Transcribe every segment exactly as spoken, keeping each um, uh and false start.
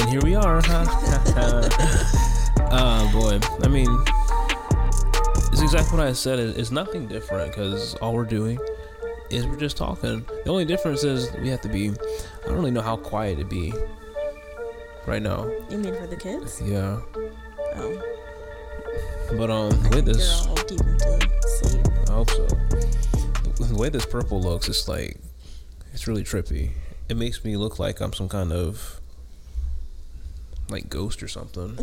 and here we are. Oh boy, I mean, it's exactly what I said. It's nothing different, because all we're doing is we're just talking. The only difference is we have to be, I don't really know how quiet to be right now. You mean for the kids? Yeah. Oh. But um, I with this, they're all deep into sleep. I hope so. The way this purple looks, it's like, it's really trippy. It makes me look like I'm some kind of like ghost or something.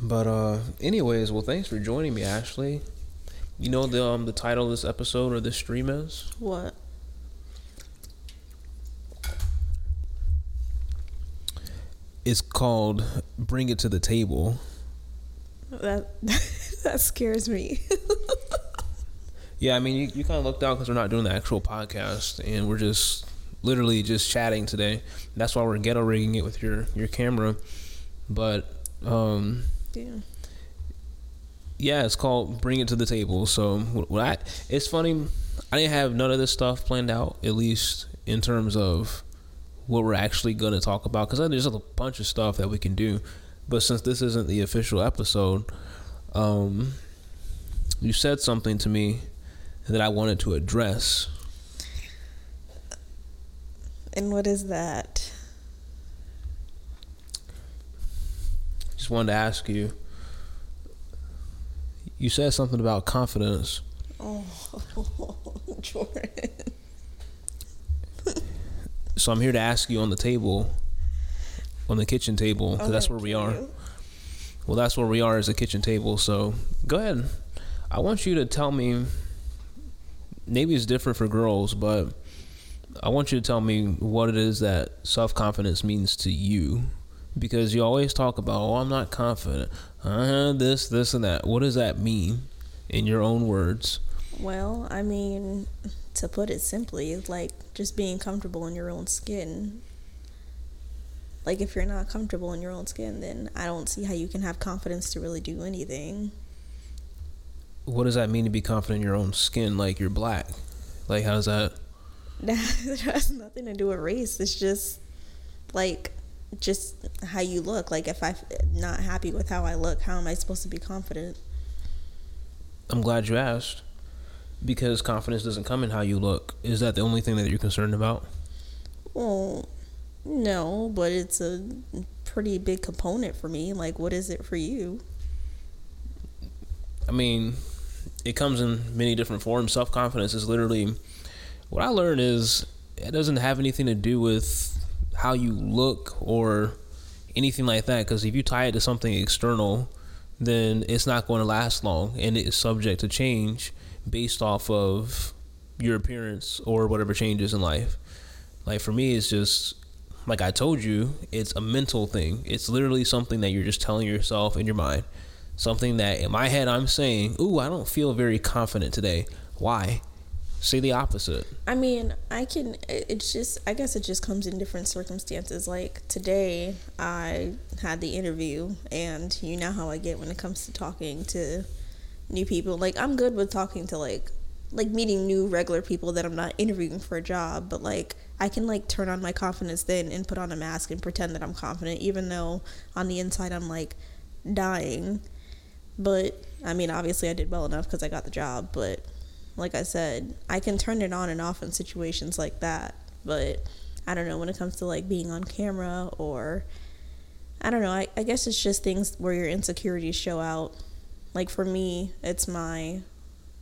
But uh, anyways, well, thanks for joining me, Ashley. You know the um the title of this episode or this stream is? What? It's called Bring It to the Table. That that scares me. Yeah, I mean, you, you kind of looked out because we're not doing the actual podcast, and we're just literally just chatting today. That's why we're ghetto rigging it with your, your camera. But um, yeah. Yeah, it's called Bring It to the Table. So what I, it's funny, I didn't have none of this stuff planned out, at least in terms of what we're actually going to talk about, because there's a bunch of stuff that we can do. But since this isn't the official episode, um, you said something to me that I wanted to address. And what is that? Just wanted to ask you. You said something about confidence. Oh, Jordan. So I'm here to ask you on the table, on the kitchen table, because oh, that's where we are. You. Well, that's where we are, is a kitchen table. So go ahead. I want you to tell me, maybe it's different for girls, but I want you to tell me what it is that self-confidence means to you. Because you always talk about, oh, I'm not confident, uh, this, this, and that. What does that mean in your own words? Well, I mean, to put it simply, like just being comfortable in your own skin. Like if you're not comfortable in your own skin, then I don't see how you can have confidence to really do anything. What does that mean to be confident in your own skin? Like you're black. Like how does that? That has nothing to do with race. It's just like... just how you look. Like if I'm not happy with how I look, how am I supposed to be confident? I'm glad you asked, because confidence doesn't come in how you look. Is that the only thing that you're concerned about? Well, no, but it's a pretty big component for me. Like, what is it for you? I mean, it comes in many different forms. Self-confidence is literally, what I learned is it doesn't have anything to do with how you look or anything like that, because if you tie it to something external, then it's not going to last long, and it is subject to change based off of your appearance or whatever changes in life. Like for me, it's just like I told you, it's a mental thing. It's literally something that you're just telling yourself in your mind, something that in my head I'm saying, ooh, I don't feel very confident today. Why? Say the opposite. I mean, I can, it's just, I guess it just comes in different circumstances. Like today, I had the interview, and you know how I get when it comes to talking to new people. Like, I'm good with talking to, like, like meeting new regular people that I'm not interviewing for a job, but like, I can like turn on my confidence then and put on a mask and pretend that I'm confident, even though on the inside I'm like dying. But, I mean, obviously I did well enough because I got the job, but... like I said, I can turn it on and off in situations like that, but I don't know, when it comes to like being on camera or, I don't know, I, I guess it's just things where your insecurities show out. Like for me, it's my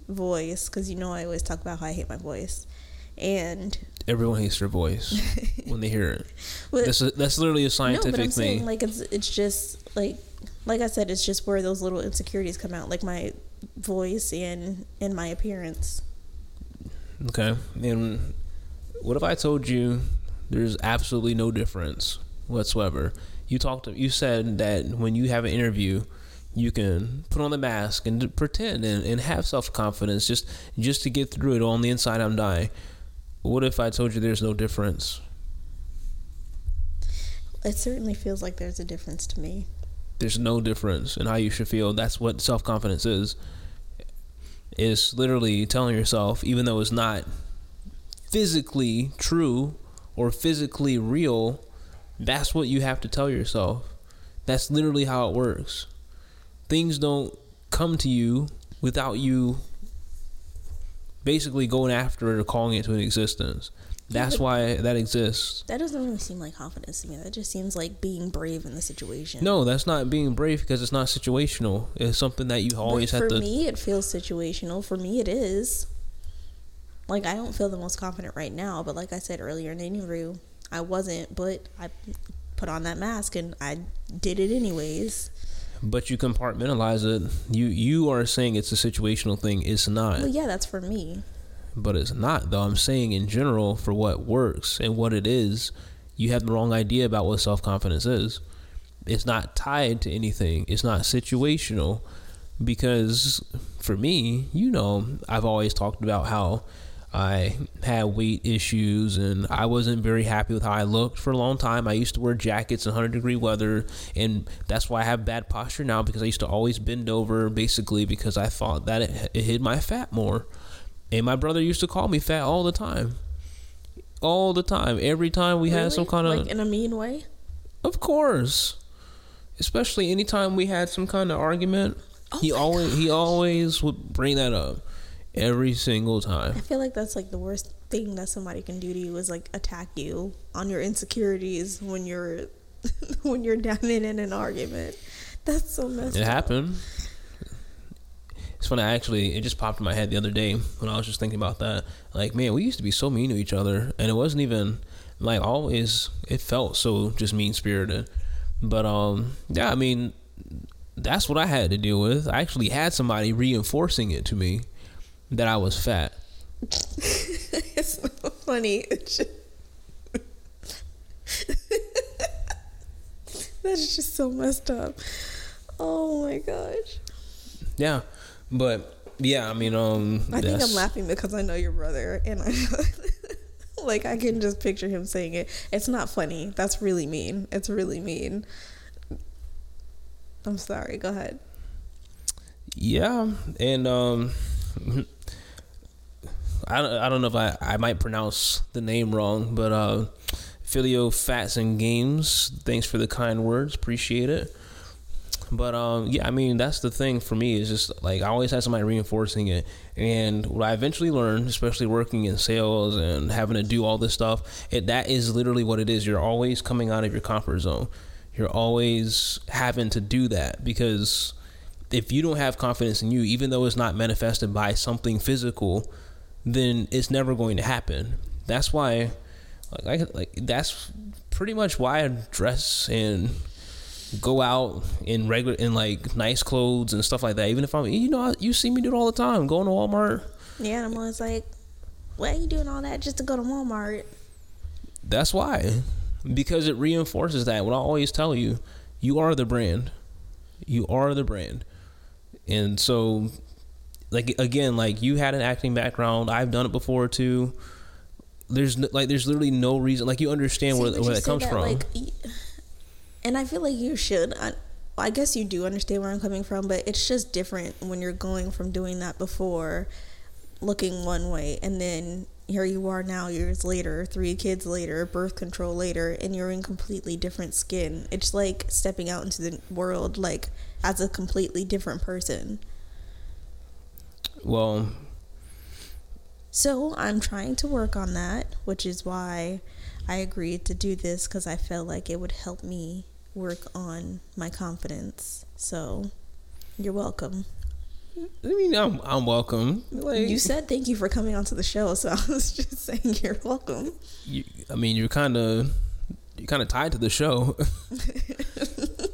voice, because you know I always talk about how I hate my voice. And everyone hates their voice when they hear it. Well, that's, a, that's literally a scientific no, but I'm thing. Saying, like it's it's just like like I said, it's just where those little insecurities come out, like my voice and in my appearance. Okay, and what if I told you there's absolutely no difference whatsoever? You talked. You said that when you have an interview, you can put on the mask and pretend and, and have self-confidence just just to get through it. On the inside, I'm dying. What if I told you there's no difference? It certainly feels like there's a difference to me. There's no difference in how you should feel. That's what self-confidence is. It's literally telling yourself, even though it's not physically true or physically real, That's what you have to tell yourself. That's literally how it works. Things don't come to you without you basically going after it or calling it to an existence. That's yeah, why that exists. That doesn't really seem like confidence to me. That just seems like being brave in the situation. No, that's not being brave because it's not situational. It's something that you always have to... For me, it feels situational. For me, it is. Like, I don't feel the most confident right now, but like I said earlier in the interview, I wasn't, but I put on that mask and I did it anyways. But you compartmentalize it. You you are saying it's a situational thing. It's not. Well, yeah, that's for me. But it's not, though. I'm saying in general, for what works and what it is, you have the wrong idea about what self-confidence is. It's not tied to anything. It's not situational. Because for me, you know, I've always talked about how I had weight issues and I wasn't very happy with how I looked for a long time. I used to wear jackets in one hundred degree weather, and that's why I have bad posture now, because I used to always bend over, basically, because I thought that it, it hid my fat more. And my brother used to call me fat all the time. All the time. Every time we really? had some kind of... Like in a mean way? Of course. Especially anytime we had some kind of argument. Oh he always gosh. he always would bring that up. Every single time. I feel like that's like the worst thing that somebody can do to you, is like attack you on your insecurities when you're when you're down in an argument. That's so messed up. It happened. It's funny, actually, it just popped in my head the other day when I was just thinking about that. Like, man, we used to be so mean to each other, and it wasn't even, like, always, it felt so just mean-spirited. But, um, yeah, I mean, that's what I had to deal with. I actually had somebody reinforcing it to me that I was fat. It's not funny. It's just... That's just so messed up. Oh, my gosh. Yeah. But yeah, I mean, um, I think I'm laughing because I know your brother, and I like I can just picture him saying it. It's not funny. That's really mean. It's really mean. I'm sorry. Go ahead. Yeah, and um, I don't, I don't know if I, I might pronounce the name wrong, but uh, Filio Fats and Games. Thanks for the kind words. Appreciate it. But, um, yeah, I mean, that's the thing for me, is just, like, I always had somebody reinforcing it. And what I eventually learned, especially working in sales and having to do all this stuff, it, that is literally what it is. You're always coming out of your comfort zone. You're always having to do that, because if you don't have confidence in you, even though it's not manifested by something physical, then it's never going to happen. That's why, like, I, like that's pretty much why I dress and... go out in regular, in like nice clothes and stuff like that. Even if I'm, you know, you see me do it all the time, going to Walmart. Yeah, and I'm always like, why are you doing all that just to go to Walmart? That's why, because it reinforces that. What I always tell you, you are the brand, you are the brand. And so, like again, like you had an acting background. I've done it before too. There's no, like, there's literally no reason. Like you understand see, where where that comes that, from. Like, y- And I feel like you should. I, I guess you do understand where I'm coming from, but it's just different when you're going from doing that before, looking one way, and then here you are now, years later, three kids later, birth control later, and you're in completely different skin. It's like stepping out into the world, like, as a completely different person. Well. So I'm trying to work on that, which is why I agreed to do this, because I felt like it would help me work on my confidence. So you're welcome. I mean, I'm, I'm welcome. Like, you said thank you for coming onto the show, so I was just saying you're welcome. You, I mean, you're kind of you're kind of tied to the show.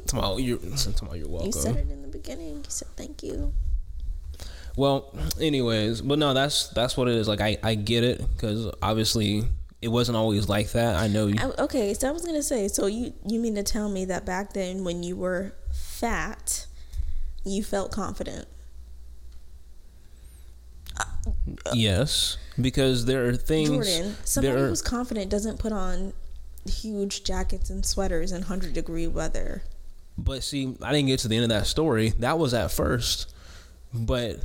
Tomorrow, you're, tomorrow you're welcome. You said it in the beginning. You said thank you. Well, anyways, but no, that's that's what it is. Like, I, I get it, because obviously it wasn't always like that. I know. You- I, okay, so I was gonna say, so you you mean to tell me that back then when you were fat, you felt confident? Yes, because there are things. Jordan, somebody are- who's confident doesn't put on huge jackets and sweaters in one hundred degree weather. But see, I didn't get to the end of that story. That was at first, but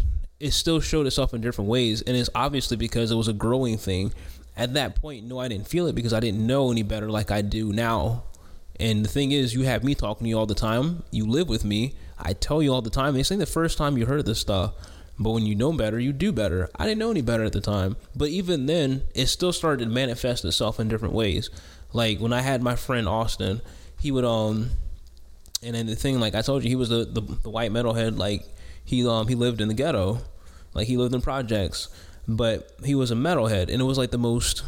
it still showed itself in different ways, and it's obviously because it was a growing thing. At that point, no, I didn't feel it because I didn't know any better like I do now. And the thing is, you have me talking to you all the time. You live with me. I tell you all the time. It's like the first time you heard this stuff. But when you know better, you do better. I didn't know any better at the time. But even then, it still started to manifest itself in different ways. Like when I had my friend Austin, he would, um, and then the thing, like I told you, he was the, the, the white metalhead. Like he, um, he lived in the ghetto. Like he lived in projects, but he was a metalhead. And it was like the most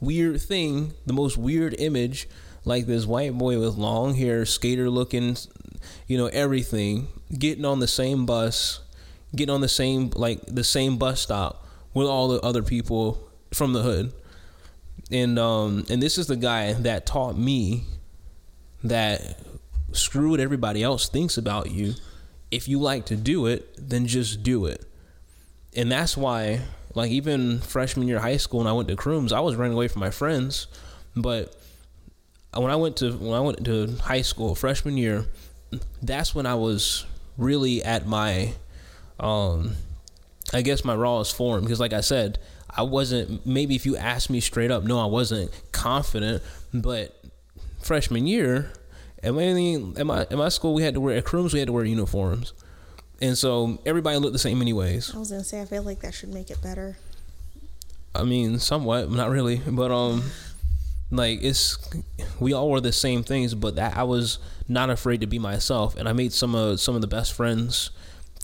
weird thing, the most weird image, like this white boy with long hair, skater looking, you know, everything, getting on the same bus, getting on the same, like the same bus stop with all the other people from the hood. And, um, and this is the guy that taught me that screw what everybody else thinks about you. If you like to do it, then just do it. And that's why, like, even freshman year of high school when I went to Crooms, I was running away from my friends. But when I went to when I went to high school, freshman year, that's when I was really at my, um, I guess my rawest form. Because like I said, I wasn't, maybe if you asked me straight up, no, I wasn't confident. But freshman year, at my, at my, at my school, we had to wear, at Crooms, we had to wear uniforms. And so everybody looked the same anyways. I was going to say, I feel like that should make it better. I mean, somewhat, not really. But, um, like, it's, we all wore the same things, but that, I was not afraid to be myself. And I made some of, some of the best friends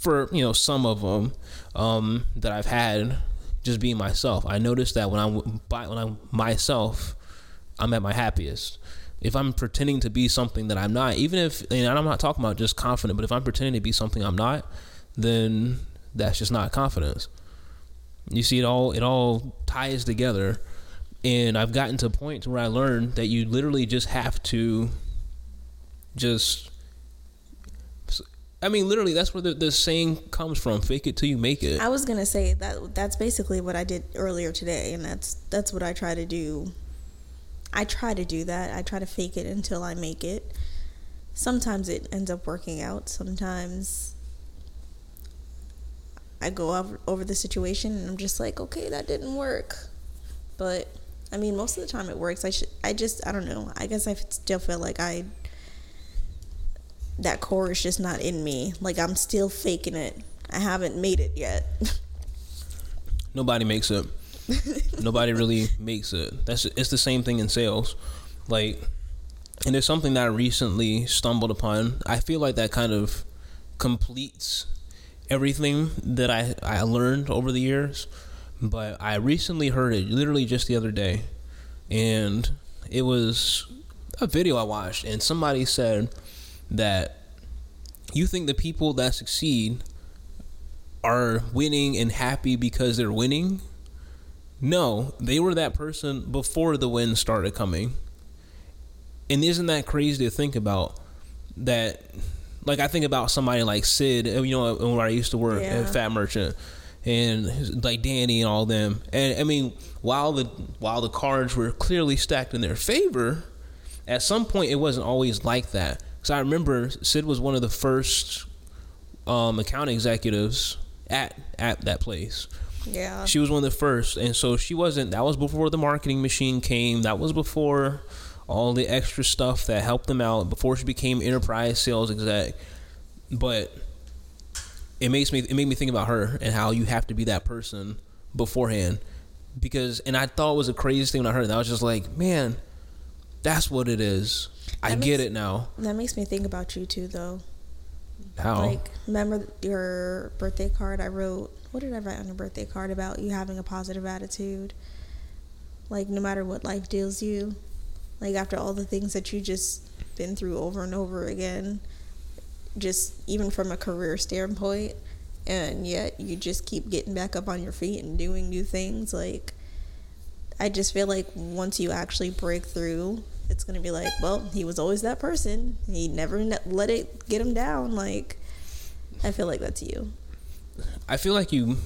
for, you know, some of them, um, that I've had just being myself. I noticed that when I'm, when I'm myself, I'm at my happiest. If I'm pretending to be something that I'm not, even if, and I'm not talking about just confident, but if I'm pretending to be something I'm not, then that's just not confidence. You see, it all, it all ties together. And I've gotten to a point where I learned that you literally just have to just, I mean, literally that's where the, the saying comes from. Fake it till you make it. I was going to say that that's basically what I did earlier today. And that's, that's what I try to do. I try to do that. I try to fake it until I make it. Sometimes it ends up working out. Sometimes I go over, over the situation and I'm just like, okay, that didn't work. But, I mean, most of the time it works. I should, I just, I don't know. I guess I still feel like I, that core is just not in me. Like, I'm still faking it. I haven't made it yet. Nobody makes it. Nobody really makes it. That's, it's the same thing in sales. Like, and there's something that I recently stumbled upon. I feel like that kind of completes everything that I, I learned over the years. But I recently heard it literally just the other day. And it was a video I watched. And somebody said that you think the people that succeed are winning and happy because they're winning? No, they were that person before the wind started coming. And isn't that crazy to think about? That, like, I think about somebody like Sid, you know, when I used to work yeah. at Fattmerchant, and like Danny and all them. And I mean, while the while the cards were clearly stacked in their favor, at some point it wasn't always like that. Because I remember Sid was one of the first um, account executives at at that place. Yeah, she was one of the first. And so she wasn't, that was before the marketing machine came. That was before all the extra stuff that helped them out, before she became enterprise sales exec. But it makes me, it made me think about her and how you have to be that person beforehand. Because, and I thought it was the craziest thing when I heard it. I was just like, man, that's what it is. I get it now. That makes me think about you too, though. How? Like, remember your birthday card I wrote? What did I write on your birthday card about you having a positive attitude? Like, no matter what life deals you, like, after all the things that you just been through over and over again, just even from a career standpoint, and yet you just keep getting back up on your feet and doing new things. Like, I just feel like once you actually break through, it's going to be like, well, he was always that person. He never let it get him down. Like, I feel like that's you. I feel like you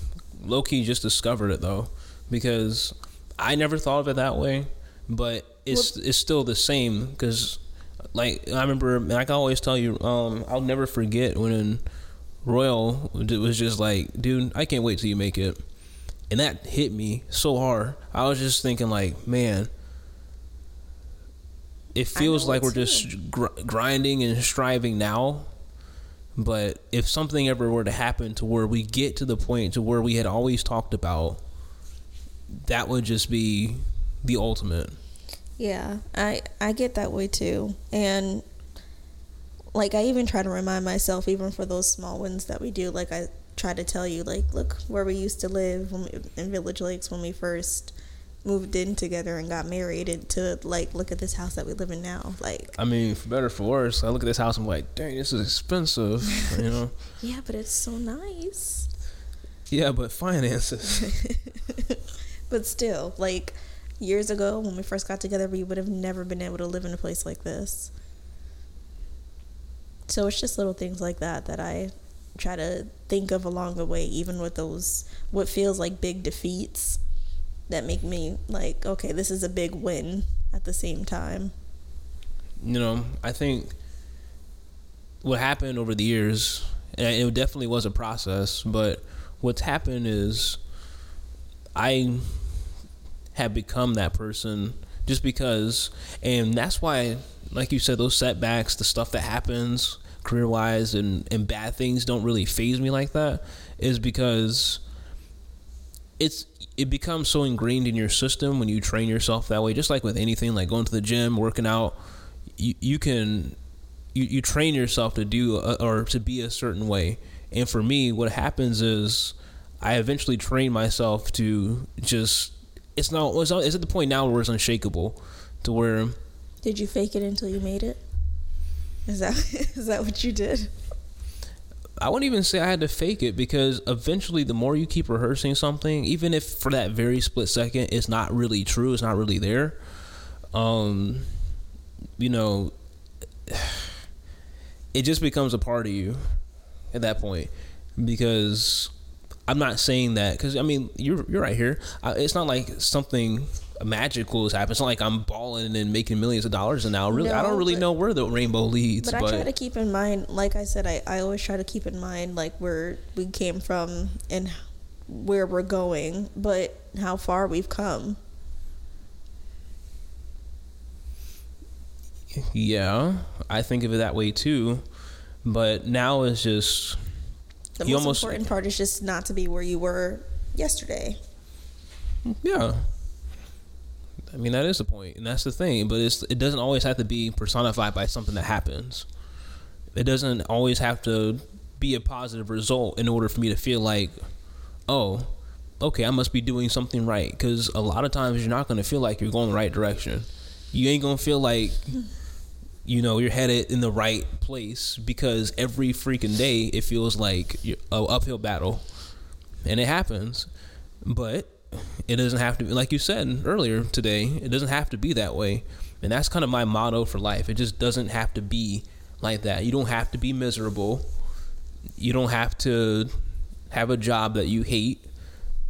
low-key just discovered it, though, because I never thought of it that way, but it's well, it's still the same, because, like, I remember, and I can always tell you, um, I'll never forget when Royal was just like, dude, I can't wait till you make it, and that hit me so hard. I was just thinking, like, man, it feels like we're too. just gr- grinding and striving now. But if something ever were to happen to where we get to the point to where we had always talked about, that would just be the ultimate. Yeah, I, I get that way too. And like, I even try to remind myself, even for those small wins that we do, like I try to tell you, like, look where we used to live when we, in Village Lakes when we first moved in together and got married, and to like look at this house that we live in now. Like, I mean, for better or for worse, I look at this house and I'm like, dang, this is expensive, you know. Yeah, but it's so nice. Yeah, but finances. But still, like, years ago when we first got together, we would have never been able to live in a place like this. So it's just little things like that that I try to think of along the way, even with those what feels like big defeats, that make me like, okay, this is a big win at the same time. You know, I think what happened over the years, and it definitely was a process, but what's happened is I have become that person just because, and that's why, like you said, those setbacks, the stuff that happens career-wise and, and bad things don't really faze me like that, is because it's it becomes so ingrained in your system when you train yourself that way. Just like with anything, like going to the gym, working out, you, you can, you, you train yourself to do a, or to be a certain way. And for me, what happens is I eventually train myself to just, it's not, it's, not, it's at the point now where it's unshakable to where. Did you fake it until you made it? Is that, is that what you did? I wouldn't even say I had to fake it, because eventually the more you keep rehearsing something, even if for that very split second it's not really true, it's not really there, um, you know, it just becomes a part of you at that point. Because I'm not saying that, because, I mean, you're, you're right here. I, it's not like something magical has happened. It's not like I'm balling and making millions of dollars an hour. Really, no, I don't really but, know where the rainbow leads. But, but I try to keep in mind, like I said, I, I always try to keep in mind like where we came from and where we're going, but how far we've come. Yeah, I think of it that way too. But now it's just the most almost, important part is just not to be where you were yesterday. Yeah. I mean, that is the point, and that's the thing. But it's, it doesn't always have to be personified by something that happens. It doesn't always have to be a positive result in order for me to feel like, oh, okay, I must be doing something right. Because a lot of times you're not going to feel like you're going the right direction. You ain't going to feel like, you know, you're headed in the right place, because every freaking day it feels like an uphill battle, and it happens. But it doesn't have to be, like you said earlier today, it doesn't have to be that way. And that's kind of my motto for life. It just doesn't have to be like that. You don't have to be miserable. You don't have to have a job that you hate.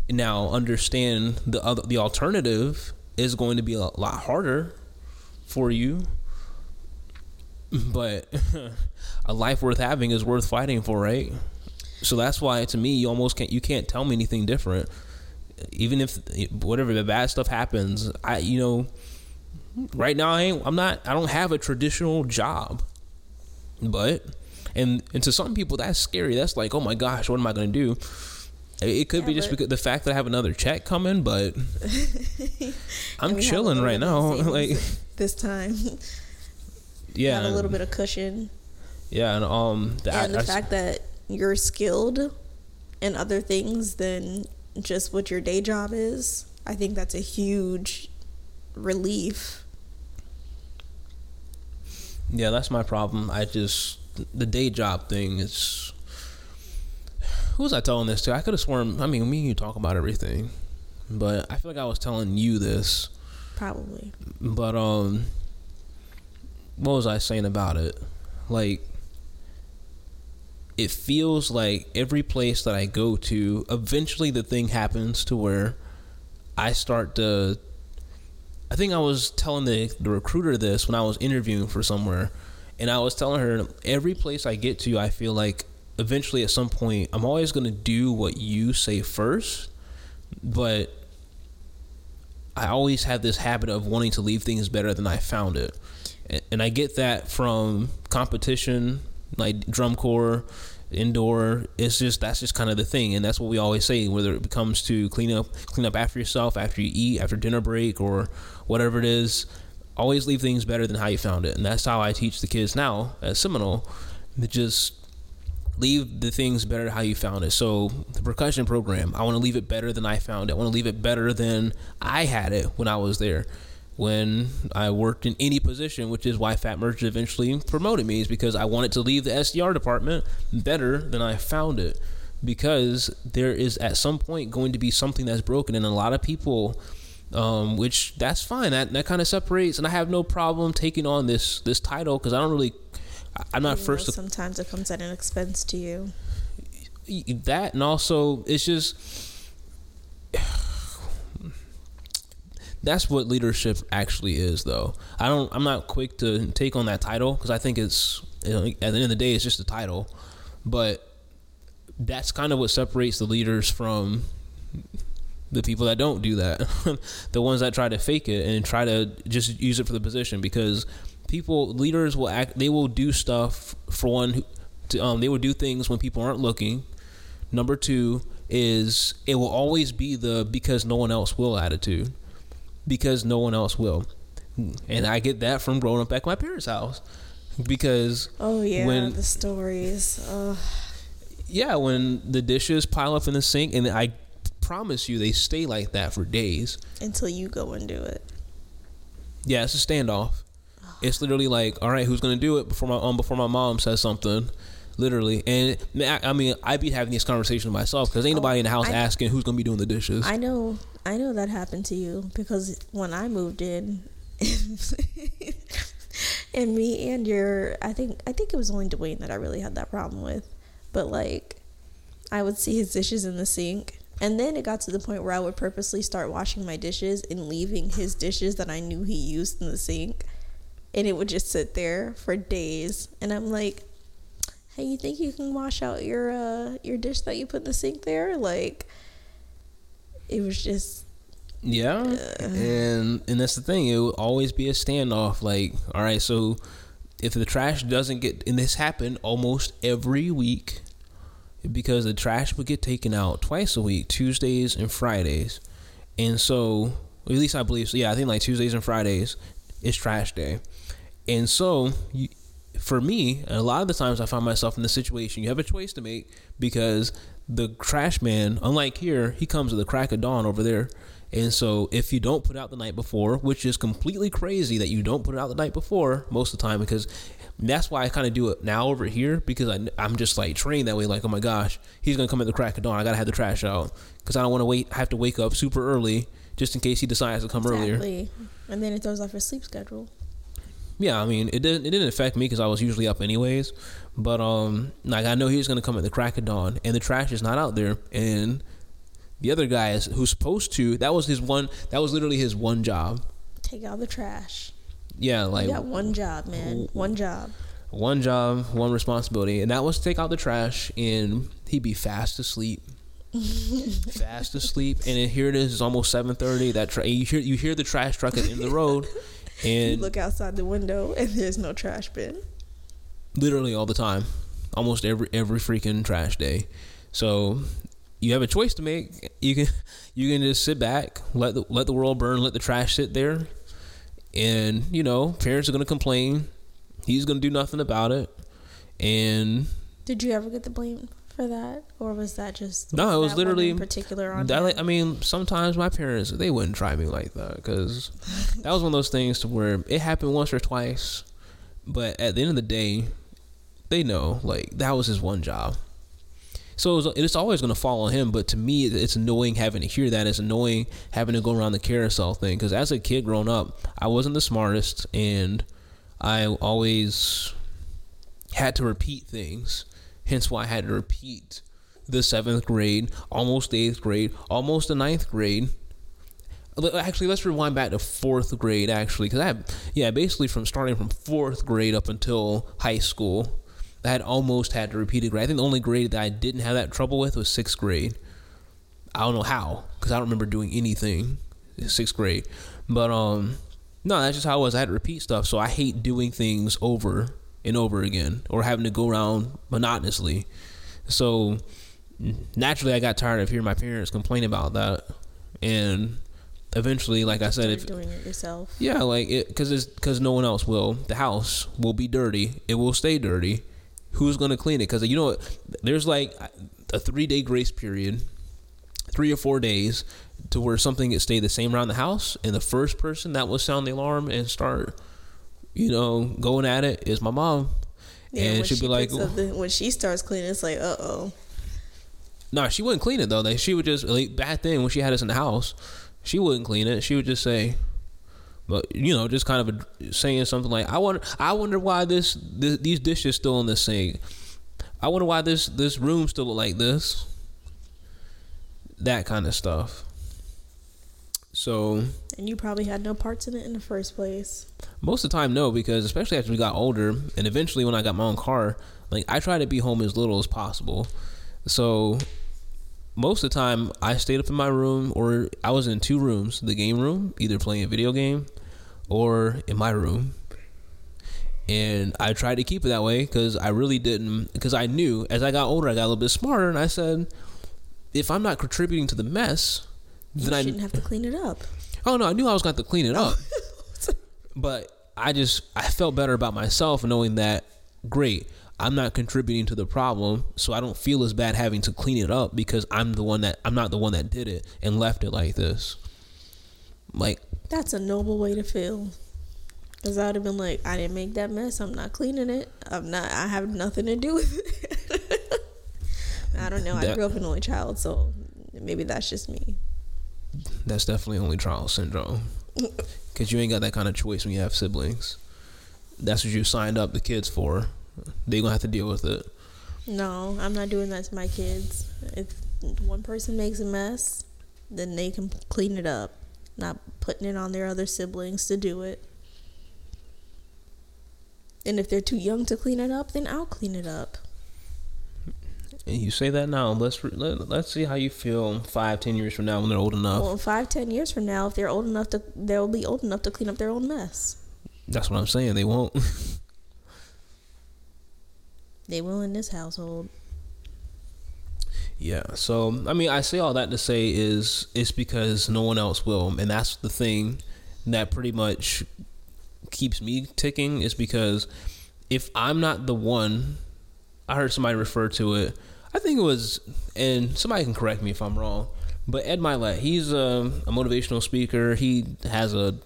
Now, understand the other, the alternative is going to be a lot harder for you. But a life worth having is worth fighting for, right? So that's why, to me, you almost can't, you can't tell me anything different. Even if whatever the bad stuff happens, I, you know, right now I ain't, I'm not, I don't have a traditional job, but, and, and to some people that's scary. That's like, oh my gosh, what am I going to do? It could yeah, be just because the fact that I have another check coming, but I'm chilling right now. Like this time. Yeah. Have a little bit of cushion. Yeah. And, um, the, and I, the I, fact I, that you're skilled in other things than just what your day job is, I think that's a huge relief. Yeah, that's my problem. I just, the day job thing is, who was I telling this to? I could have sworn, I mean, me and you talk about everything, but I feel like I was telling you this. Probably. But, um, what was I saying about it? Like, it feels like every place that I go to, eventually the thing happens to where I start to, I think I was telling the, the recruiter this when I was interviewing for somewhere, and I was telling her, every place I get to, I feel like eventually at some point, I'm always going to do what you say first, but I always have this habit of wanting to leave things better than I found it. And I get that from competition, like drum corps, indoor. It's just, that's just kind of the thing. And that's what we always say, whether it comes to clean up, clean up after yourself, after you eat, after dinner break or whatever it is, always leave things better than how you found it. And that's how I teach the kids now at Seminole, to just leave the things better than how you found it. So the percussion program, I want to leave it better than I found it. I want to leave it better than I had it when I was there, when I worked in any position, which is why Fattmerchant eventually promoted me, is because I wanted to leave the S D R department better than I found it, because there is at some point going to be something that's broken. And a lot of people, um, which that's fine, that, that kind of separates. And I have no problem taking on this, this title, because I don't really, I'm not you know, first. Sometimes it comes at an expense to you. That, and also it's just, that's what leadership actually is, though. I don't, I'm not quick to take on that title, because I think it's, you know, at the end of the day, it's just a title. But that's kind of what separates the leaders from the people that don't do that, the ones that try to fake it and try to just use it for the position. Because people, leaders will act, they will do stuff for one, to, um, they will do things when people aren't looking. Number two is, it will always be the because no one else will attitude. Because no one else will. And I get that from growing up back at my parents' house. Because oh yeah, when, the stories. Ugh. Yeah, when the dishes pile up in the sink, and I promise you they stay like that for days. Until you go and do it. Yeah, it's a standoff. Oh. It's literally like, all right, who's gonna do it before my um before my mom says something. Literally. And I, I mean, I'd be having this conversation with myself, because ain't nobody oh, in the house I, asking who's gonna be doing the dishes. I know. I know that happened to you, because when I moved in, and me and your, I think I think it was only Dwayne that I really had that problem with, but like, I would see his dishes in the sink, and then it got to the point where I would purposely start washing my dishes and leaving his dishes that I knew he used in the sink, and it would just sit there for days, and I'm like, hey, you think you can wash out your uh, your dish that you put in the sink there? Like, it was just, yeah, uh, and and that's the thing. It would always be a standoff. Like, all right, so if the trash doesn't get, and this happened almost every week, because the trash would get taken out twice a week, Tuesdays and Fridays, and so at least I believe so. Yeah, I think like Tuesdays and Fridays is trash day, and so you, for me, a lot of the times I find myself in this situation. You have a choice to make, because the trash man, unlike here, he comes at the crack of dawn over there. And so if you don't put out the night before, which is completely crazy that you don't put it out the night before most of the time, because that's why I kind of do it now over here, because I, I'm just like trained that way. Like, oh my gosh, he's going to come at the crack of dawn. I got to have the trash out, because I don't want to wait. I have to wake up super early just in case he decides to come exactly. earlier. And then it throws off your sleep schedule. Yeah, I mean, it didn't it didn't affect me, because I was usually up anyways. But um, like I know he's gonna come at the crack of dawn, and the trash is not out there. And the other guy is, who's supposed to, that was his one. That was literally his one job. Take out the trash. Yeah, like you got one job, man. One job. One job, one responsibility, and that was to take out the trash. And he'd be fast asleep. fast asleep, and then here it is. It's almost seven thirty. That tra- you hear you hear the trash truck at the end of the road. And you look outside the window and there's no trash bin. Literally all the time. Almost every every freaking trash day. So you have a choice to make. You can you can just sit back, let the let the world burn, let the trash sit there. And, you know, parents are gonna complain. He's gonna do nothing about it. And did you ever get the blame for that? Or was that just no, that it was literally in particular on that, I mean, sometimes my parents, they wouldn't try me like that, because that was one of those things to where it happened once or twice, but at the end of the day, they know, like, that was his one job. So it was, it's always going to fall on him. But to me, it's annoying having to hear that. It's annoying having to go around the carousel thing, because as a kid growing up, I wasn't the smartest, and I always had to repeat things. Hence why I had to repeat the seventh grade, almost the eighth grade, almost the ninth grade. Actually, let's rewind back to fourth grade, actually. Because I had, yeah, basically from starting from fourth grade up until high school, I had almost had to repeat a grade. I think the only grade that I didn't have that trouble with was sixth grade. I don't know how, because I don't remember doing anything in sixth grade. But um, No, that's just how it was. I had to repeat stuff, so I hate doing things over and over again or having to go around monotonously. So naturally, I got tired of hearing my parents complain about that, and eventually, like I said, if doing it yourself, yeah, like it, because it's because no one else will. The house will be dirty. It will stay dirty. Who's gonna clean it? Because you know, there's like a three day grace period, three or four days, to where something could stay the same around the house, and the first person that will sound the alarm and start, you know, going at it is my mom, yeah, and she'd she be like, the, when she starts cleaning, it's like, uh oh. No, nah, she wouldn't clean it though. Like she would just like back then when she had us in the house. She wouldn't clean it. She would just say, but you know, just kind of a, saying something like, I wonder, I wonder why this, this these dishes still in this sink. I wonder why this, this room still look like this. That kind of stuff. So. And you probably had no parts in it in the first place. Most of the time, no, because especially after we got older, and eventually when I got my own car, like I try to be home as little as possible. So most of the time, I stayed up in my room, or I was in two rooms, the game room, either playing a video game or in my room. And I tried to keep it that way because I really didn't, because I knew as I got older, I got a little bit smarter. And I said, if I'm not contributing to the mess, then I shouldn't have to clean it up. Oh, no, I knew I was going to have to clean it up. But I just, I felt better about myself knowing that, great, I'm not contributing to the problem, so I don't feel as bad having to clean it up because I'm the one that I'm not the one that did it and left it like this. Like that's a noble way to feel, because I would have been like, I didn't make that mess. I'm not cleaning it. I'm not. I have nothing to do with it. I don't know. That, I grew up an only child, so maybe that's just me. That's definitely only child syndrome, because you ain't got that kind of choice when you have siblings. That's what you signed up the kids for. They gonna have to deal with it. No, I'm not doing that to my kids. If one person makes a mess, then they can clean it up, not putting it on their other siblings to do it. And if they're too young to clean it up, then I'll clean it up. And you say that now. Let's re- let, let's see how you feel five, ten years from now when they're old enough. Well, five, ten years from now, if they're old enough to, they'll be old enough to clean up their own mess. That's what I'm saying. They won't. They will in this household. Yeah, so, I mean, I say all that to say is it's because no one else will. And that's the thing that pretty much keeps me ticking, is because if I'm not the one, I heard somebody refer to it. I think it was, and somebody can correct me if I'm wrong, but Ed Mylett, he's a, a motivational speaker. He has a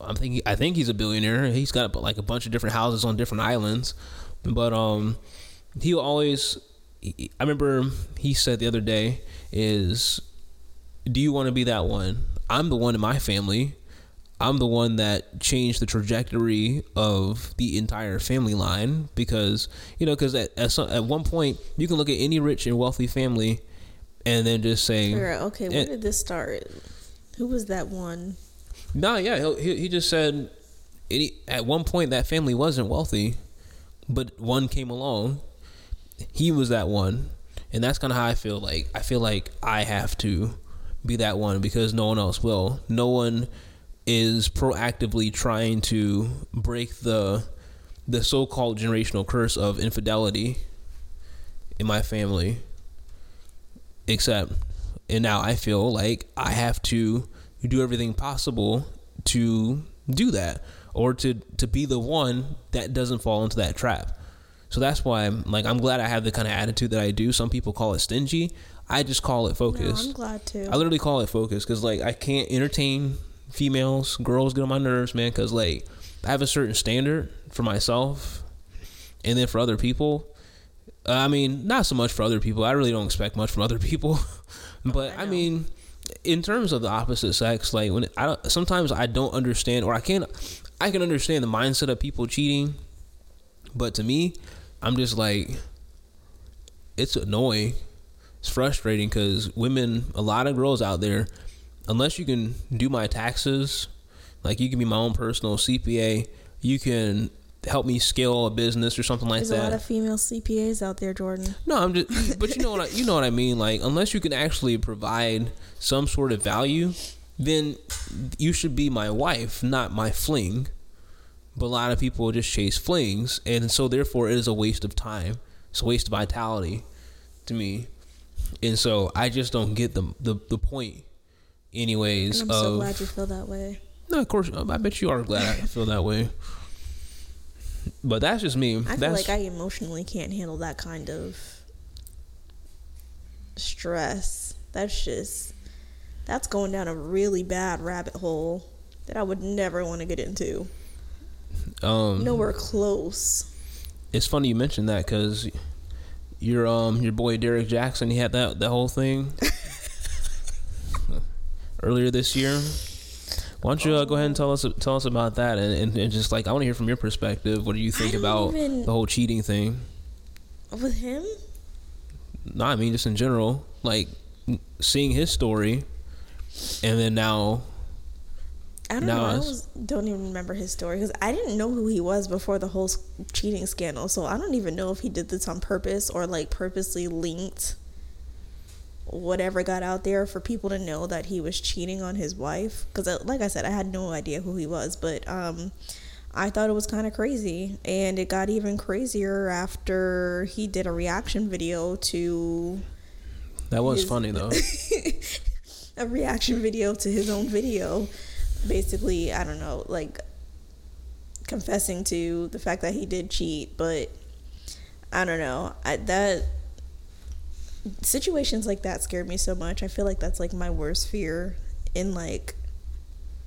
I'm thinking, I think he's a billionaire. He's got like a bunch of different houses on different islands. But um, he always, I remember he said the other day is, do you want to be that one? I'm the one in my family. I'm the one that changed the trajectory of the entire family line because, you know, because at, at, some, at one point you can look at any rich and wealthy family and then just say, sure, okay, where did this start? Who was that one? No, nah, yeah, he, he just said any, at one point that family wasn't wealthy. But one came along. He was that one. And that's kind of how I feel like. I feel like I have to be that one because no one else will. No one is proactively trying to break the the so-called generational curse of infidelity in my family. Except, and now I feel like I have to do everything possible to do that. Or to, to be the one that doesn't fall into that trap. So that's why I'm like, I'm glad I have the kind of attitude that I do. Some people call it stingy. I just call it focused. No, I'm glad too. I literally call it focused because like I can't entertain females, girls get on my nerves, man. Because like I have a certain standard for myself, and then for other people. Uh, I mean, not so much for other people. I really don't expect much from other people, but I, I mean, in terms of the opposite sex, like when it, I don't, sometimes I don't understand or I can't. I can understand the mindset of people cheating, but to me, I'm just like, it's annoying. It's frustrating because women, a lot of girls out there, unless you can do my taxes, like you can be my own personal C P A, you can help me scale a business or something like that. There's a lot of female C P As out there, Jordan. No, I'm just, but you know what I, you know what I mean. Like, unless you can actually provide some sort of value, then you should be my wife, not my fling. But a lot of people just chase flings, and so therefore it is a waste of time. It's a waste of vitality to me. And so I just don't get the the, the point anyways. And I'm of, so glad you feel that way. No, of course. I bet you are glad I feel that way. But that's just me. I that's, feel like I emotionally can't handle that kind of stress. That's just, that's going down a really bad rabbit hole that I would never want to get into. Um, Nowhere close. It's funny you mentioned that because your um your boy Derek Jackson, he had that that whole thing earlier this year. Why don't you uh, go ahead and tell us tell us about that and, and, and just like I want to hear from your perspective. What do you think about even, the whole cheating thing with him? No, I mean just in general, like seeing his story, and then now. I don't now know. I was, don't even remember his story because I didn't know who he was before the whole cheating scandal. So I don't even know if he did this on purpose or like purposely linked whatever got out there for people to know that he was cheating on his wife. Because like I said, I had no idea who he was, but um, I thought it was kind of crazy. And it got even crazier after he did a reaction video to... That was his, funny though. A reaction video to his own video. Basically, I don't know, like confessing to the fact that he did cheat, but I don't know. I, that situations like that scared me so much. I feel like that's like my worst fear in like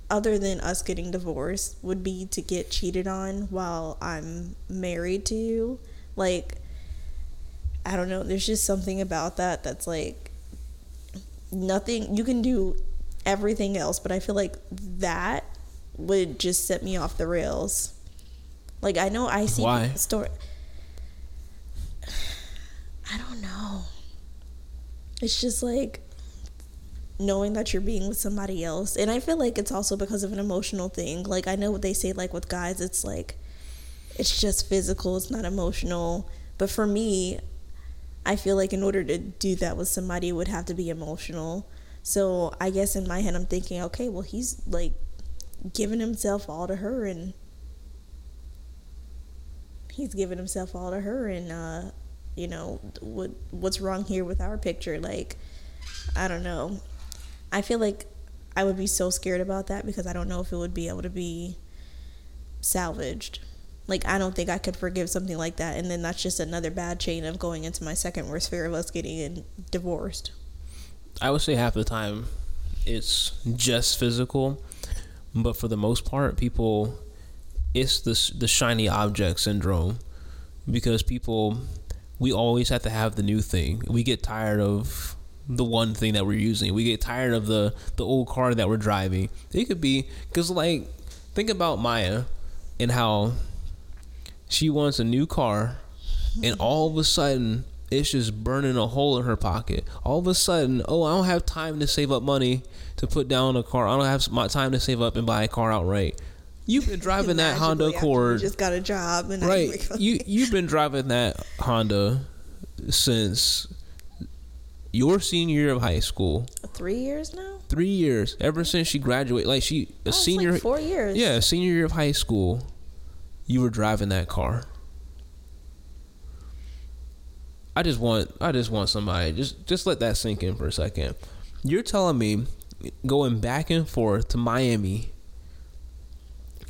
other than us getting divorced would be to get cheated on while I'm married to you. Like, I don't know. There's just something about that that's like nothing you can do. Everything else, but I feel like that would just set me off the rails. Like I know I see Why? story. I don't know. It's just like knowing that you're being with somebody else, and I feel like it's also because of an emotional thing. Like I know what they say, like with guys, it's like it's just physical, it's not emotional. But for me, I feel like in order to do that with somebody, it would have to be emotional. So I guess in my head, I'm thinking, okay, well, he's like giving himself all to her and he's giving himself all to her. And, uh, you know, what what's wrong here with our picture? Like, I don't know. I feel like I would be so scared about that because I don't know if it would be able to be salvaged. Like, I don't think I could forgive something like that. And then that's just another bad chain of going into my second worst fear of us getting divorced. I would say half the time it's just physical, but for the most part, people, it's the, the shiny object syndrome because people, we always have to have the new thing. We get tired of the one thing that we're using. We get tired of the, the old car that we're driving. It could be, because like, think about Maya and how she wants a new car and all of a sudden it's just burning a hole in her pocket. All of a sudden, oh, I don't have time to save up money to put down a car. I don't have my time to save up and buy a car outright. You've been driving that Honda Accord. You just got a job, and right? You you've been driving that Honda since your senior year of high school. Three years now. Three years ever since she graduated. Like she a oh, senior. It's like four years. Yeah, senior year of high school. You were driving that car. I just want I just want somebody just just let that sink in for a second. You're telling me going back and forth to Miami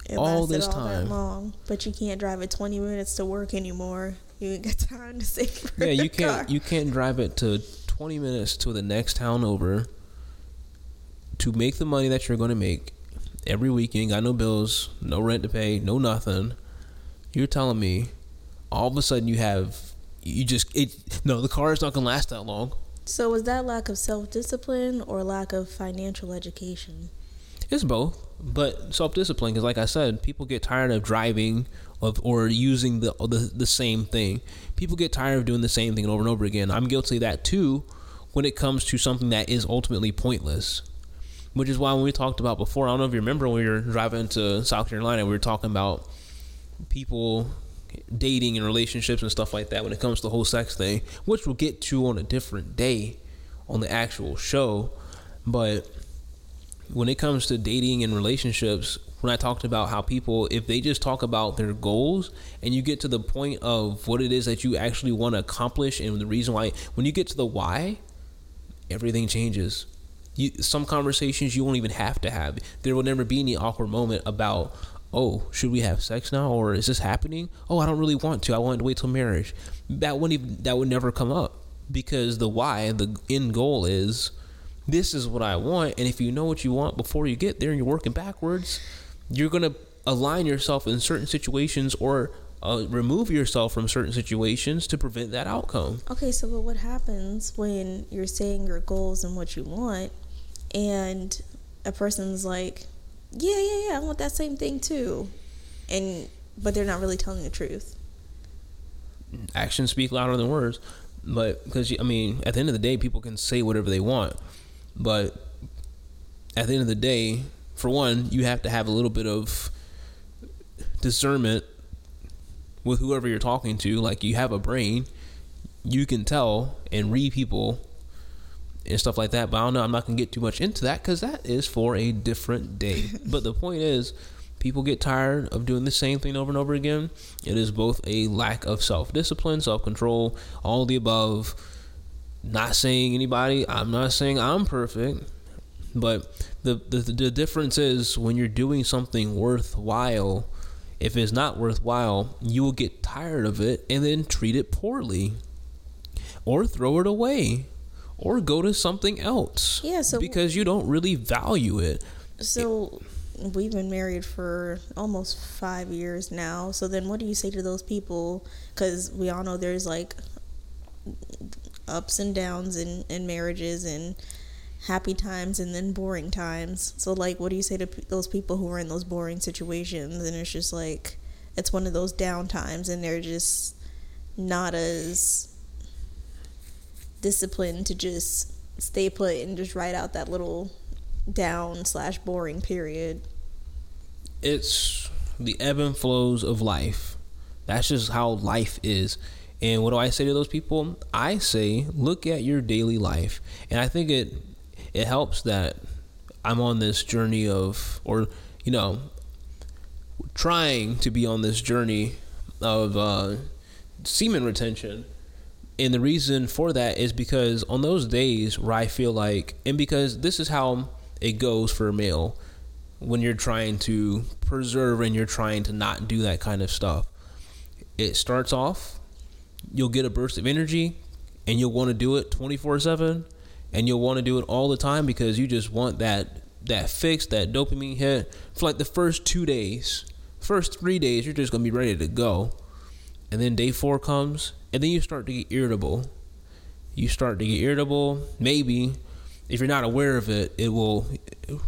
it all this all time that long, but you can't drive it twenty minutes to work anymore. You ain't got time to save for yeah you can't car. You can't drive it to twenty minutes to the next town over to make the money that you're going to make every weekend. Got no bills, no rent to pay, no nothing. You're telling me all of a sudden you have You just it no the car is not gonna last that long. So is that lack of self-discipline or lack of financial education? It's both, but self-discipline because, like I said, people get tired of driving of or using the, the the same thing. People get tired of doing the same thing over and over again. I'm guilty of that too when it comes to something that is ultimately pointless, which is why when we talked about before, I don't know if you remember when we were driving to South Carolina, we were talking about people dating and relationships and stuff like that when it comes to the whole sex thing, which we'll get to on a different day on the actual show. But when it comes to dating and relationships, when I talked about how people, if they just talk about their goals and you get to the point of what it is that you actually want to accomplish and the reason why, when you get to the why, everything changes. You, some conversations you won't even have to have. There will never be any awkward moment about, oh, should we have sex now? Or is this happening? Oh, I don't really want to. I want to wait till marriage. That wouldn't even, that would never come up, because the why, the end goal is, this is what I want. And if you know what you want before you get there and you're working backwards, you're going to align yourself in certain situations or uh, remove yourself from certain situations to prevent that outcome. Okay, so but what happens when you're saying your goals and what you want and a person's like, yeah, yeah, yeah, I want that same thing too. And but they're not really telling the truth. Actions speak louder than words. But because, I mean, at the end of the day, people can say whatever they want. But at the end of the day, for one, you have to have a little bit of discernment with whoever you're talking to. Like, you have a brain, you can tell and read people and stuff like that. But I don't know, I'm not going to get too much into that because that is for a different day. But the point is, people get tired of doing the same thing over and over again. It is both a lack of self-discipline, self-control, all the above. Not saying anybody, I'm not saying I'm perfect, but the, the the difference is when you're doing something worthwhile, if it's not worthwhile, you will get tired of it and then treat it poorly or throw it away or go to something else. Yeah, so because you don't really value it. So it, we've been married for almost five years now. So then what do you say to those people? Because we all know there's like ups and downs in, in marriages and happy times and then boring times. So like, what do you say to p- those people who are in those boring situations and it's just like, it's one of those down times and they're just not as disciplined to just stay put and just ride out that little down slash boring period? It's the ebb and flows of life. That's just how life is. And what do I say to those people? I say, look at your daily life. And I think it it helps that I'm on this journey of, or, you know, trying to be on this journey of uh, semen retention. And the reason for that is because on those days where I feel like, and because this is how it goes for a male when you're trying to preserve and you're trying to not do that kind of stuff. It starts off, you'll get a burst of energy and you'll want to do it twenty-four seven and you'll want to do it all the time because you just want that, that fix, that dopamine hit for like the first two days, first three days, you're just going to be ready to go. And then day four comes and then you start to get irritable. You start to get irritable. Maybe if you're not aware of it, it will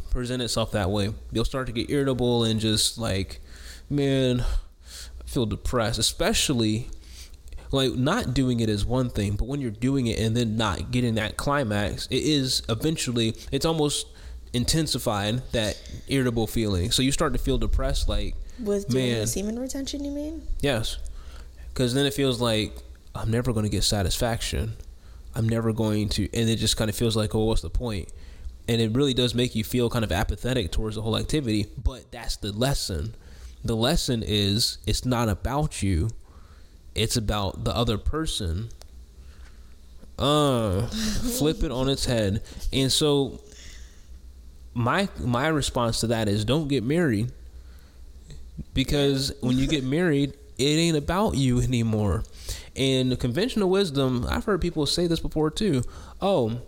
present itself that way. You'll start to get irritable and just like, man, I feel depressed, especially like not doing it is one thing, but when you're doing it and then not getting that climax, it is eventually, it's almost intensified, that irritable feeling. So you start to feel depressed, like, with doing man, semen retention, you mean? Yes. Because then it feels like I'm never going to get satisfaction. I'm never going to, and it just kind of feels like, oh, what's the point? And it really does make you feel kind of apathetic towards the whole activity, but that's the lesson. The lesson is it's not about you. It's about the other person. Uh, flip it on its head. And so my my response to that is don't get married, because when you get married, it ain't about you anymore. And the conventional wisdom, I've heard people say this before too. Oh,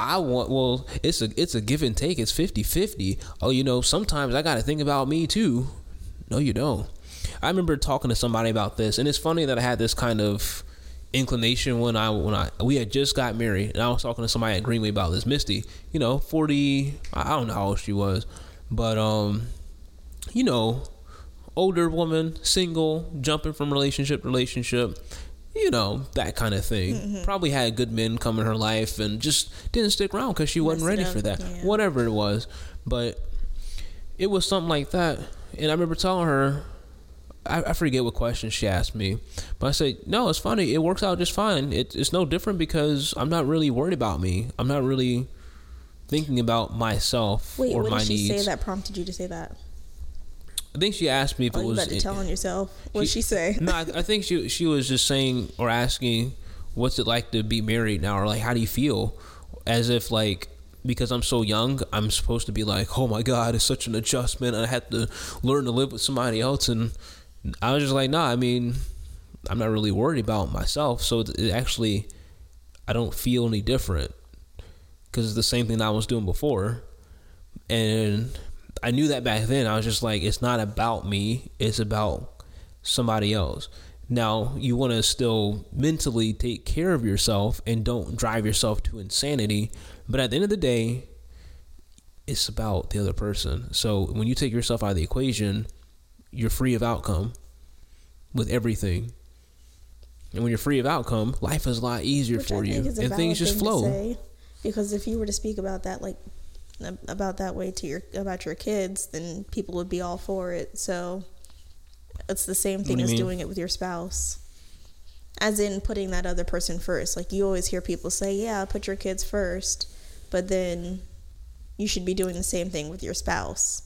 I want, well, it's a it's a give and take. It's fifty-fifty. Oh, you know, sometimes I got to think about me too. No, you don't. I remember talking to somebody about this, and it's funny that I had this kind of inclination when I when I we had just got married, and I was talking to somebody at Greenway about this. Misty, you know, forty, I don't know how old she was, but um, you know, older woman, single, jumping from relationship to relationship, you know, that kind of thing. Mm-hmm. Probably had good men come in her life, and just didn't stick around because she wasn't ready for that, yeah. Whatever it was. But it was something like that, and I remember telling her. I forget what question she asked me, but I said, no, it's funny. It works out just fine. It, it's no different because I'm not really worried about me. I'm not really thinking about myself Wait, or my needs. Wait, what did she say that prompted you to say that? I think she asked me if oh, it was... you about to tell on yourself. What did she say? No, I, I think she she was just saying or asking, what's it like to be married now? Or, like, how do you feel? As if, like, because I'm so young, I'm supposed to be like, oh, my God, it's such an adjustment. I had to learn to live with somebody else. And I was just like, nah, I mean, I'm not really worried about myself. So, it actually, I don't feel any different because it's the same thing I was doing before. And... I knew that back then. I was just like, it's not about me. It's about somebody else. Now, you want to still mentally take care of yourself and don't drive yourself to insanity. But at the end of the day, it's about the other person. So when you take yourself out of the equation, you're free of outcome with everything. And when you're free of outcome, life is a lot easier Which for I you. Think is a and things just thing flow. To say, because if you were to speak about that, like, about that way to your about your kids, then people would be all for it. So it's the same thing as mean? doing it with your spouse, as in putting that other person first. Like, you always hear people say, yeah, put your kids first, but then you should be doing the same thing with your spouse.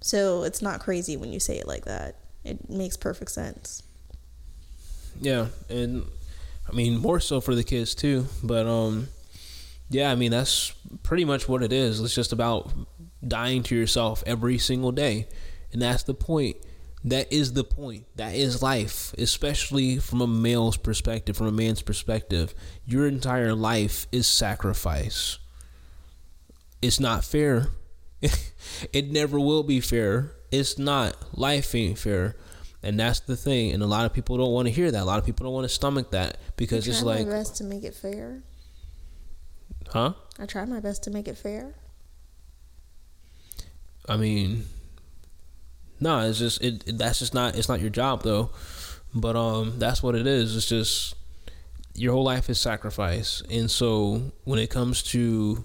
So it's not crazy when you say it like that. It makes perfect sense. Yeah. And I mean, more so for the kids too, but um yeah, I mean, that's pretty much what it is. It's just about dying to yourself every single day. And that's the point. That is the point. That is life, especially from a male's perspective, from a man's perspective. Your entire life is sacrifice. It's not fair. It never will be fair. It's not. Life ain't fair. And that's the thing. And a lot of people don't want to hear that. A lot of people don't want to stomach that because it's like... You try my best to make it fair. Huh? I try my best to make it fair. I mean, no, nah, it's just it, it. That's just not. It's not your job, though. But um, that's what it is. It's just your whole life is sacrifice, and so when it comes to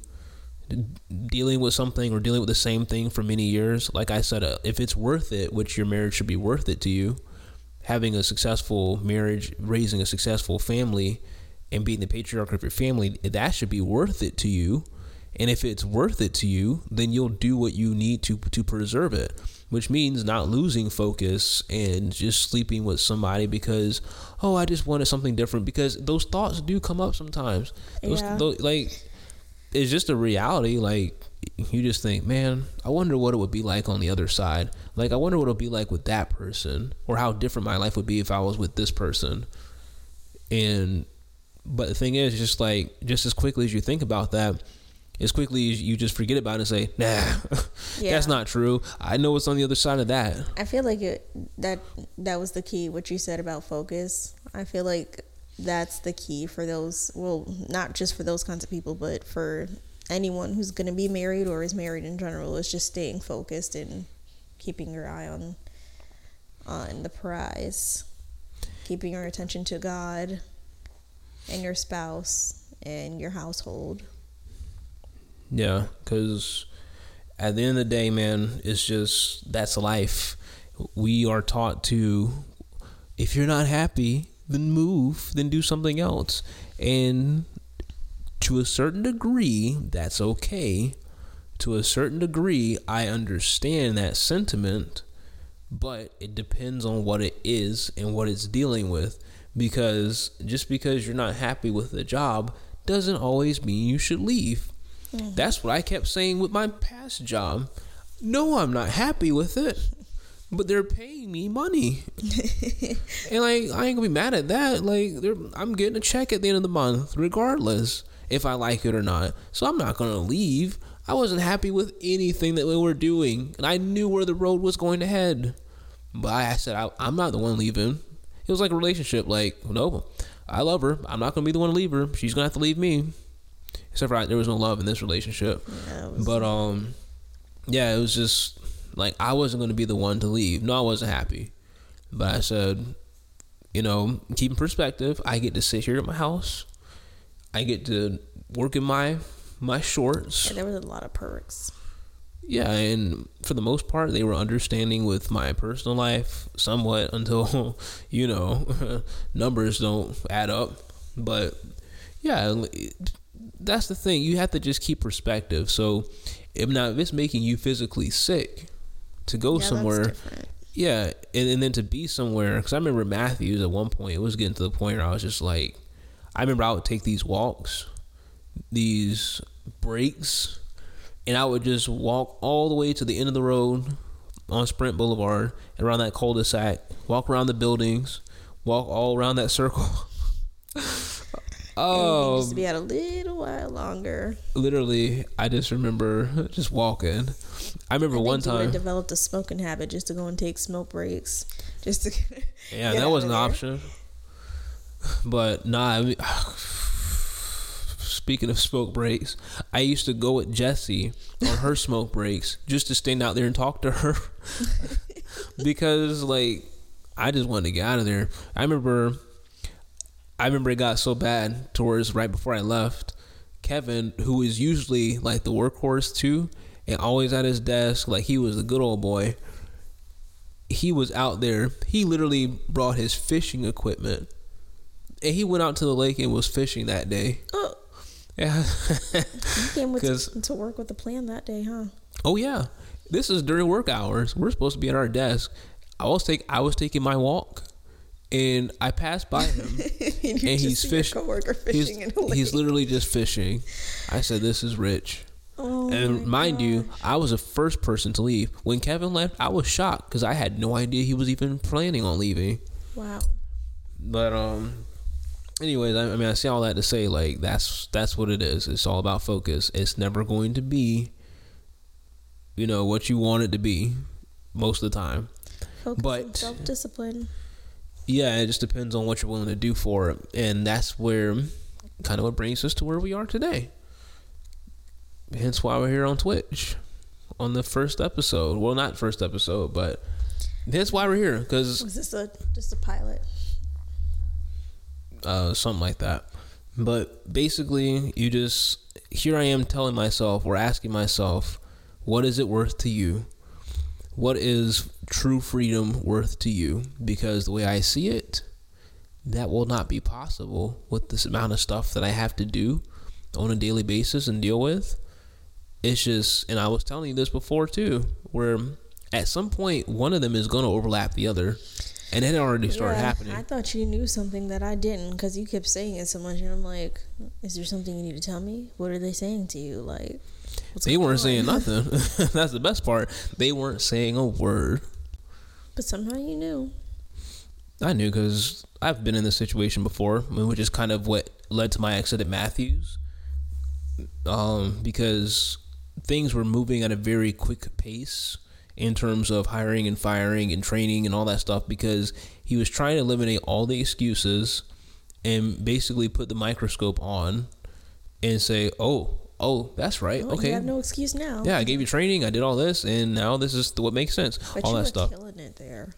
dealing with something or dealing with the same thing for many years, like I said, uh, if it's worth it, which your marriage should be worth it to you, having a successful marriage, raising a successful family, and being the patriarch of your family, that should be worth it to you. And if it's worth it to you, then you'll do what you need to to preserve it, which means not losing focus and just sleeping with somebody because, oh, I just wanted something different, because those thoughts do come up sometimes. Those, yeah. those, like, it's just a reality. Like, you just think, man, I wonder what it would be like on the other side. Like, I wonder what it'll be like with that person, or how different my life would be if I was with this person. And but the thing is, just like, just as quickly as you think about that, as quickly as you just forget about it and say, nah, yeah. That's not true. I know what's on the other side of that. I feel like it, that that was the key, what you said about focus. I feel like that's the key for those, well, not just for those kinds of people, but for anyone who's going to be married or is married in general, is just staying focused and keeping your eye on on the prize, keeping your attention to God and your spouse and your household. Yeah, because at the end of the day, man, it's just, that's life. We are taught to, if you're not happy, then move, then do something else. And to a certain degree, that's okay. To a certain degree, I understand that sentiment, but it depends on what it is and what it's dealing with. Because just because you're not happy with the job doesn't always mean you should leave. Mm-hmm. That's what I kept saying with my past job. No, I'm not happy with it, but they're paying me money. And like, I ain't gonna be mad at that. Like, I'm getting a check at the end of the month, regardless if I like it or not. So I'm not gonna leave. I wasn't happy with anything that we were doing, and I knew where the road was going to head. But I said, I, I'm not the one leaving. It was like a relationship. Like, no, I love her. I'm not going to be the one to leave her. She's going to have to leave me. Except for I, there was no love in this relationship. Yeah, but, um, yeah, it was just like, I wasn't going to be the one to leave. No, I wasn't happy. But I said, you know, keep in perspective. I get to sit here at my house. I get to work in my, my shorts. Yeah, there was a lot of perks. Yeah, and for the most part, they were understanding with my personal life somewhat until, you know, numbers don't add up. But yeah, that's the thing. You have to just keep perspective. So if now if it's making you physically sick to go yeah, somewhere, that's different. yeah, and, and then to be somewhere, because I remember Matthews at one point, it was getting to the point where I was just like, I remember I would take these walks, these breaks, and I would just walk all the way to the end of the road on Sprint Boulevard, around that cul-de-sac, walk around the buildings, walk all around that circle. Oh, um, just to be out a little while longer. Literally, I just remember just walking. I remember I think one time I developed a smoking habit just to go and take smoke breaks, just to. Yeah, that was an option. But nah, I mean, speaking of smoke breaks, I used to go with Jessie on her smoke breaks just to stand out there and talk to her because like I just wanted to get out of there. I remember. I remember it got so bad towards right before I left, Kevin, who is usually like the workhorse too and always at his desk, like he was the good old boy, he was out there. He literally brought his fishing equipment and he went out to the lake and was fishing that day. Oh. Yeah. You came with to, to work with the plan that day, huh? Oh yeah. This is during work hours. We're supposed to be at our desk. I was take I was taking my walk. And I passed by him, and he's fish- fishing. He's, he's literally just fishing. I said, "This is rich." Oh, and mind gosh. you, I was the first person to leave. When Kevin left, I was shocked because I had no idea he was even planning on leaving. Wow. But um, anyways, I, I mean, I say all that to say, like, that's that's what it is. It's all about focus. It's never going to be, you know, what you want it to be most of the time. Focus but on self-discipline. Yeah, it just depends on what you're willing to do for it. And that's where kind of what brings us to where we are today. Hence why we're here on Twitch on the first episode. Well, not first episode, but that's why we're here. Cause was this a, just a pilot? Uh, something like that. But basically, you just, here I am telling myself or asking myself, what is it worth to you? What is true freedom worth to you? Because the way I see it, that will not be possible with this amount of stuff that I have to do on a daily basis and deal with. It's just, and I was telling you this before too, where at some point one of them is going to overlap the other, and it already started yeah, happening. I thought you knew something that I didn't because you kept saying it so much, and I'm like, is there something you need to tell me? What are they saying to you? Like, What's they weren't on? saying nothing. That's the best part. They weren't saying a word. But somehow you knew. I knew because I've been in this situation before, which is kind of what led to my exit at Matthews. Um, because things were moving at a very quick pace in terms of hiring and firing and training and all that stuff, because he was trying to eliminate all the excuses and basically put the microscope on and say, oh, Oh, that's right. Oh, okay. You have no excuse now. Yeah, I gave you training. I did all this, and now this is what makes sense. But all that stuff. But you were killing it there.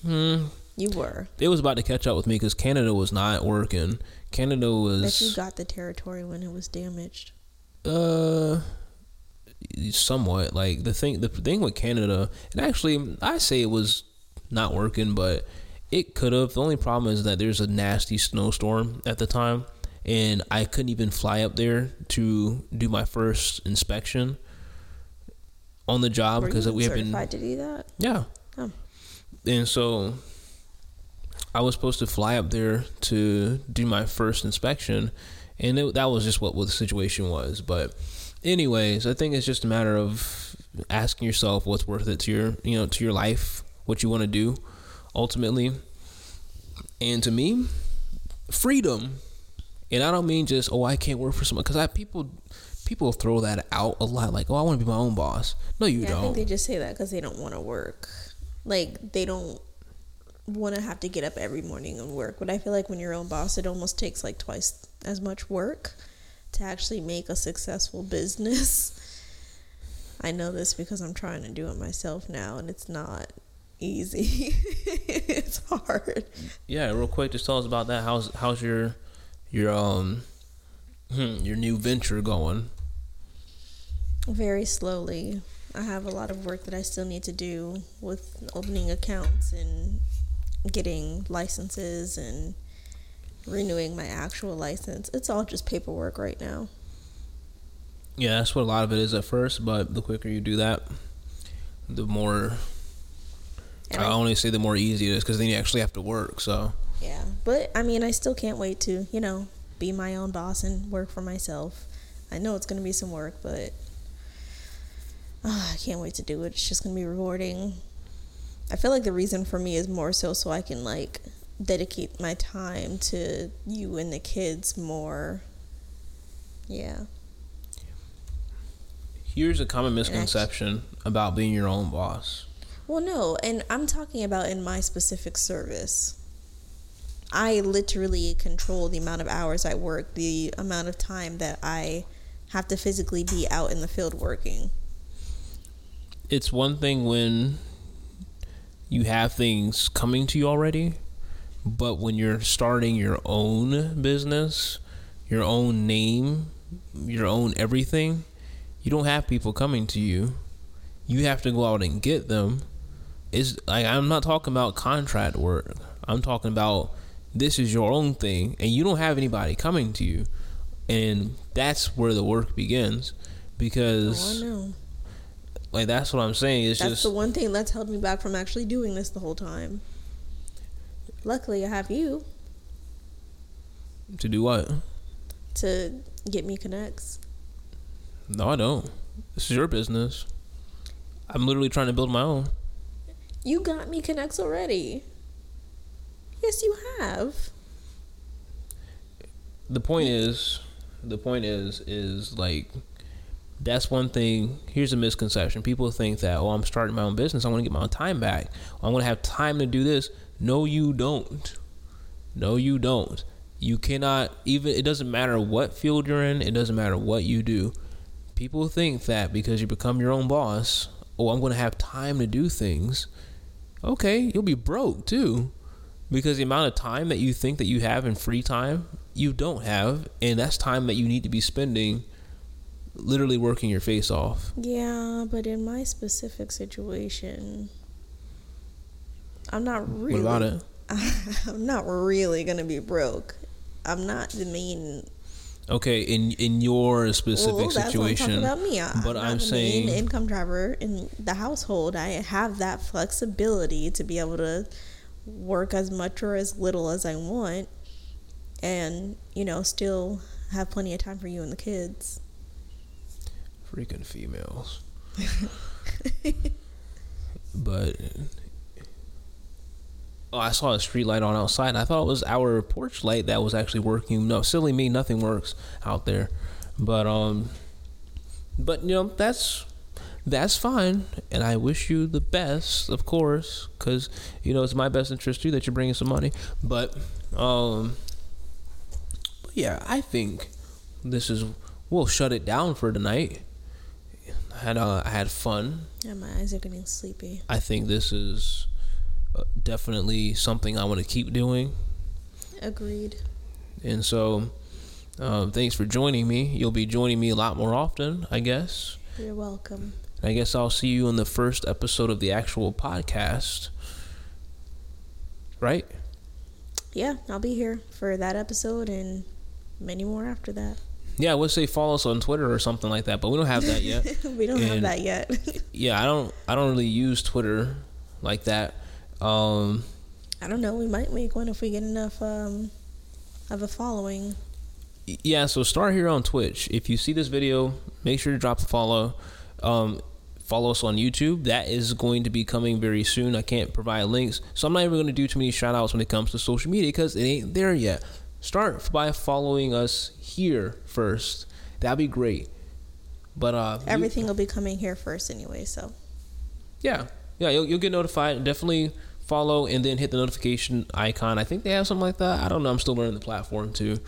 Hmm. You were. It was about to catch up with me because Canada was not working. Canada was. But you got the territory when it was damaged. Uh, somewhat. Like the thing. The thing with Canada, and actually, I say it was not working, but it could have. The only problem is that there's a nasty snowstorm at the time. And I couldn't even fly up there to do my first inspection on the job because we have been certified to do that. Yeah. Oh. And so I was supposed to fly up there to do my first inspection, and it, that was just what, what the situation was. But anyways, I think it's just a matter of asking yourself what's worth it to your, you know, to your life, what you want to do ultimately. And to me, freedom. And I don't mean just, oh, I can't work for someone. Because I people people throw that out a lot. Like, oh, I want to be my own boss. No, you yeah, don't. I think they just say that because they don't want to work. Like, they don't want to have to get up every morning and work. But I feel like when you're your own boss, it almost takes, like, twice as much work to actually make a successful business. I know this because I'm trying to do it myself now, and it's not easy. It's hard. Yeah, real quick, just tell us about that. How's How's your... Your um, your new venture going? Very slowly. I have a lot of work that I still need to do with opening accounts and getting licenses and renewing my actual license. It's all just paperwork right now. Yeah, that's what a lot of it is at first, but the quicker you do that, the more, and I only say the more easy it is, because then you actually have to work, so. Yeah, but, I mean, I still can't wait to, you know, be my own boss and work for myself. I know it's going to be some work, but oh, I can't wait to do it. It's just going to be rewarding. I feel like the reason for me is more so so I can, like, dedicate my time to you and the kids more. Yeah. Here's a common misconception about being your own boss. Well, no, and I'm talking about in my specific service. I literally control the amount of hours I work, the amount of time that I have to physically be out in the field working. It's one thing when you have things coming to you already, but when you're starting your own business, your own name, your own everything, you don't have people coming to you. You have to go out and get them. It's like, I'm not talking about contract work. I'm talking about this is your own thing, and you don't have anybody coming to you. And that's where the work begins, because oh, I know. Like, that's what I'm saying. It's that's just the one thing that's held me back from actually doing this the whole time. Luckily, I have you. To do what? To get me connects. No, I don't. This is your business. I'm literally trying to build my own. You got me connects already. Yes, you have. The point is, the point is, is like, that's one thing. Here's a misconception. People think that, oh, I'm starting my own business, I'm going to get my own time back, I'm going to have time to do this. No, you don't. No, you don't. You cannot even, it doesn't matter what field you're in. It doesn't matter what you do. People think that because you become your own boss, oh, I'm going to have time to do things. Okay, you'll be broke too, because the amount of time that you think that you have in free time, you don't have, and that's time that you need to be spending literally working your face off. Yeah, but in my specific situation, I'm not really. What about it? I'm not really gonna be broke. I'm not the main. Okay, in in your specific well, that's situation, what I'm talking about me. I, but I'm, I'm not saying the main income driver in the household. I have that flexibility to be able to work as much or as little as I want, and you know, still have plenty of time for you and the kids. Freaking females. But oh, I saw a street light on outside, and I thought it was our porch light that was actually working. No, silly me, nothing works out there. But um, but you know, that's that's fine, and I wish you the best, of course, because you know it's my best interest too that you're bringing some money. But um, but yeah, I think this is we'll shut it down for tonight. I had uh, I had fun. Yeah, my eyes are getting sleepy. I think this is definitely something I want to keep doing. Agreed. And so um, thanks for joining me. You'll be joining me a lot more often, I guess. You're welcome. I guess I'll see you in the first episode of the actual podcast, right? Yeah, I'll be here for that episode and many more after that. Yeah, I would say follow us on Twitter or something like that, but we don't have that yet. we don't and have that yet. yeah, I don't I don't really use Twitter like that. Um, I don't know. We might make one if we get enough um, of a following. Yeah, so start here on Twitch. If you see this video, make sure to drop a follow. Um, follow us on YouTube. That is going to be coming very soon. I can't provide links, so I'm not even going to do too many shout outs when it comes to social media because it ain't there yet. Start by following us here first. That'd be great. But uh, everything we, will be coming here first anyway. So yeah, yeah, you'll you'll get notified. Definitely follow and then hit the notification icon. I think they have something like that. I don't know. I'm still learning the platform too.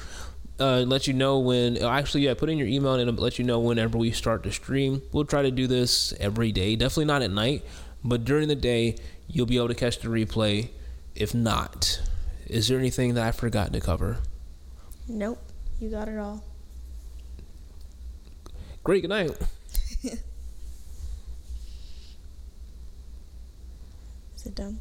Uh, let you know when. Actually, yeah, put in your email and it'll let you know whenever we start the stream. We'll try to do this every day. Definitely not at night, but during the day you'll be able to catch the replay. If not, is there anything that I forgot to cover? Nope. You got it all. Great. Good night. Is it done?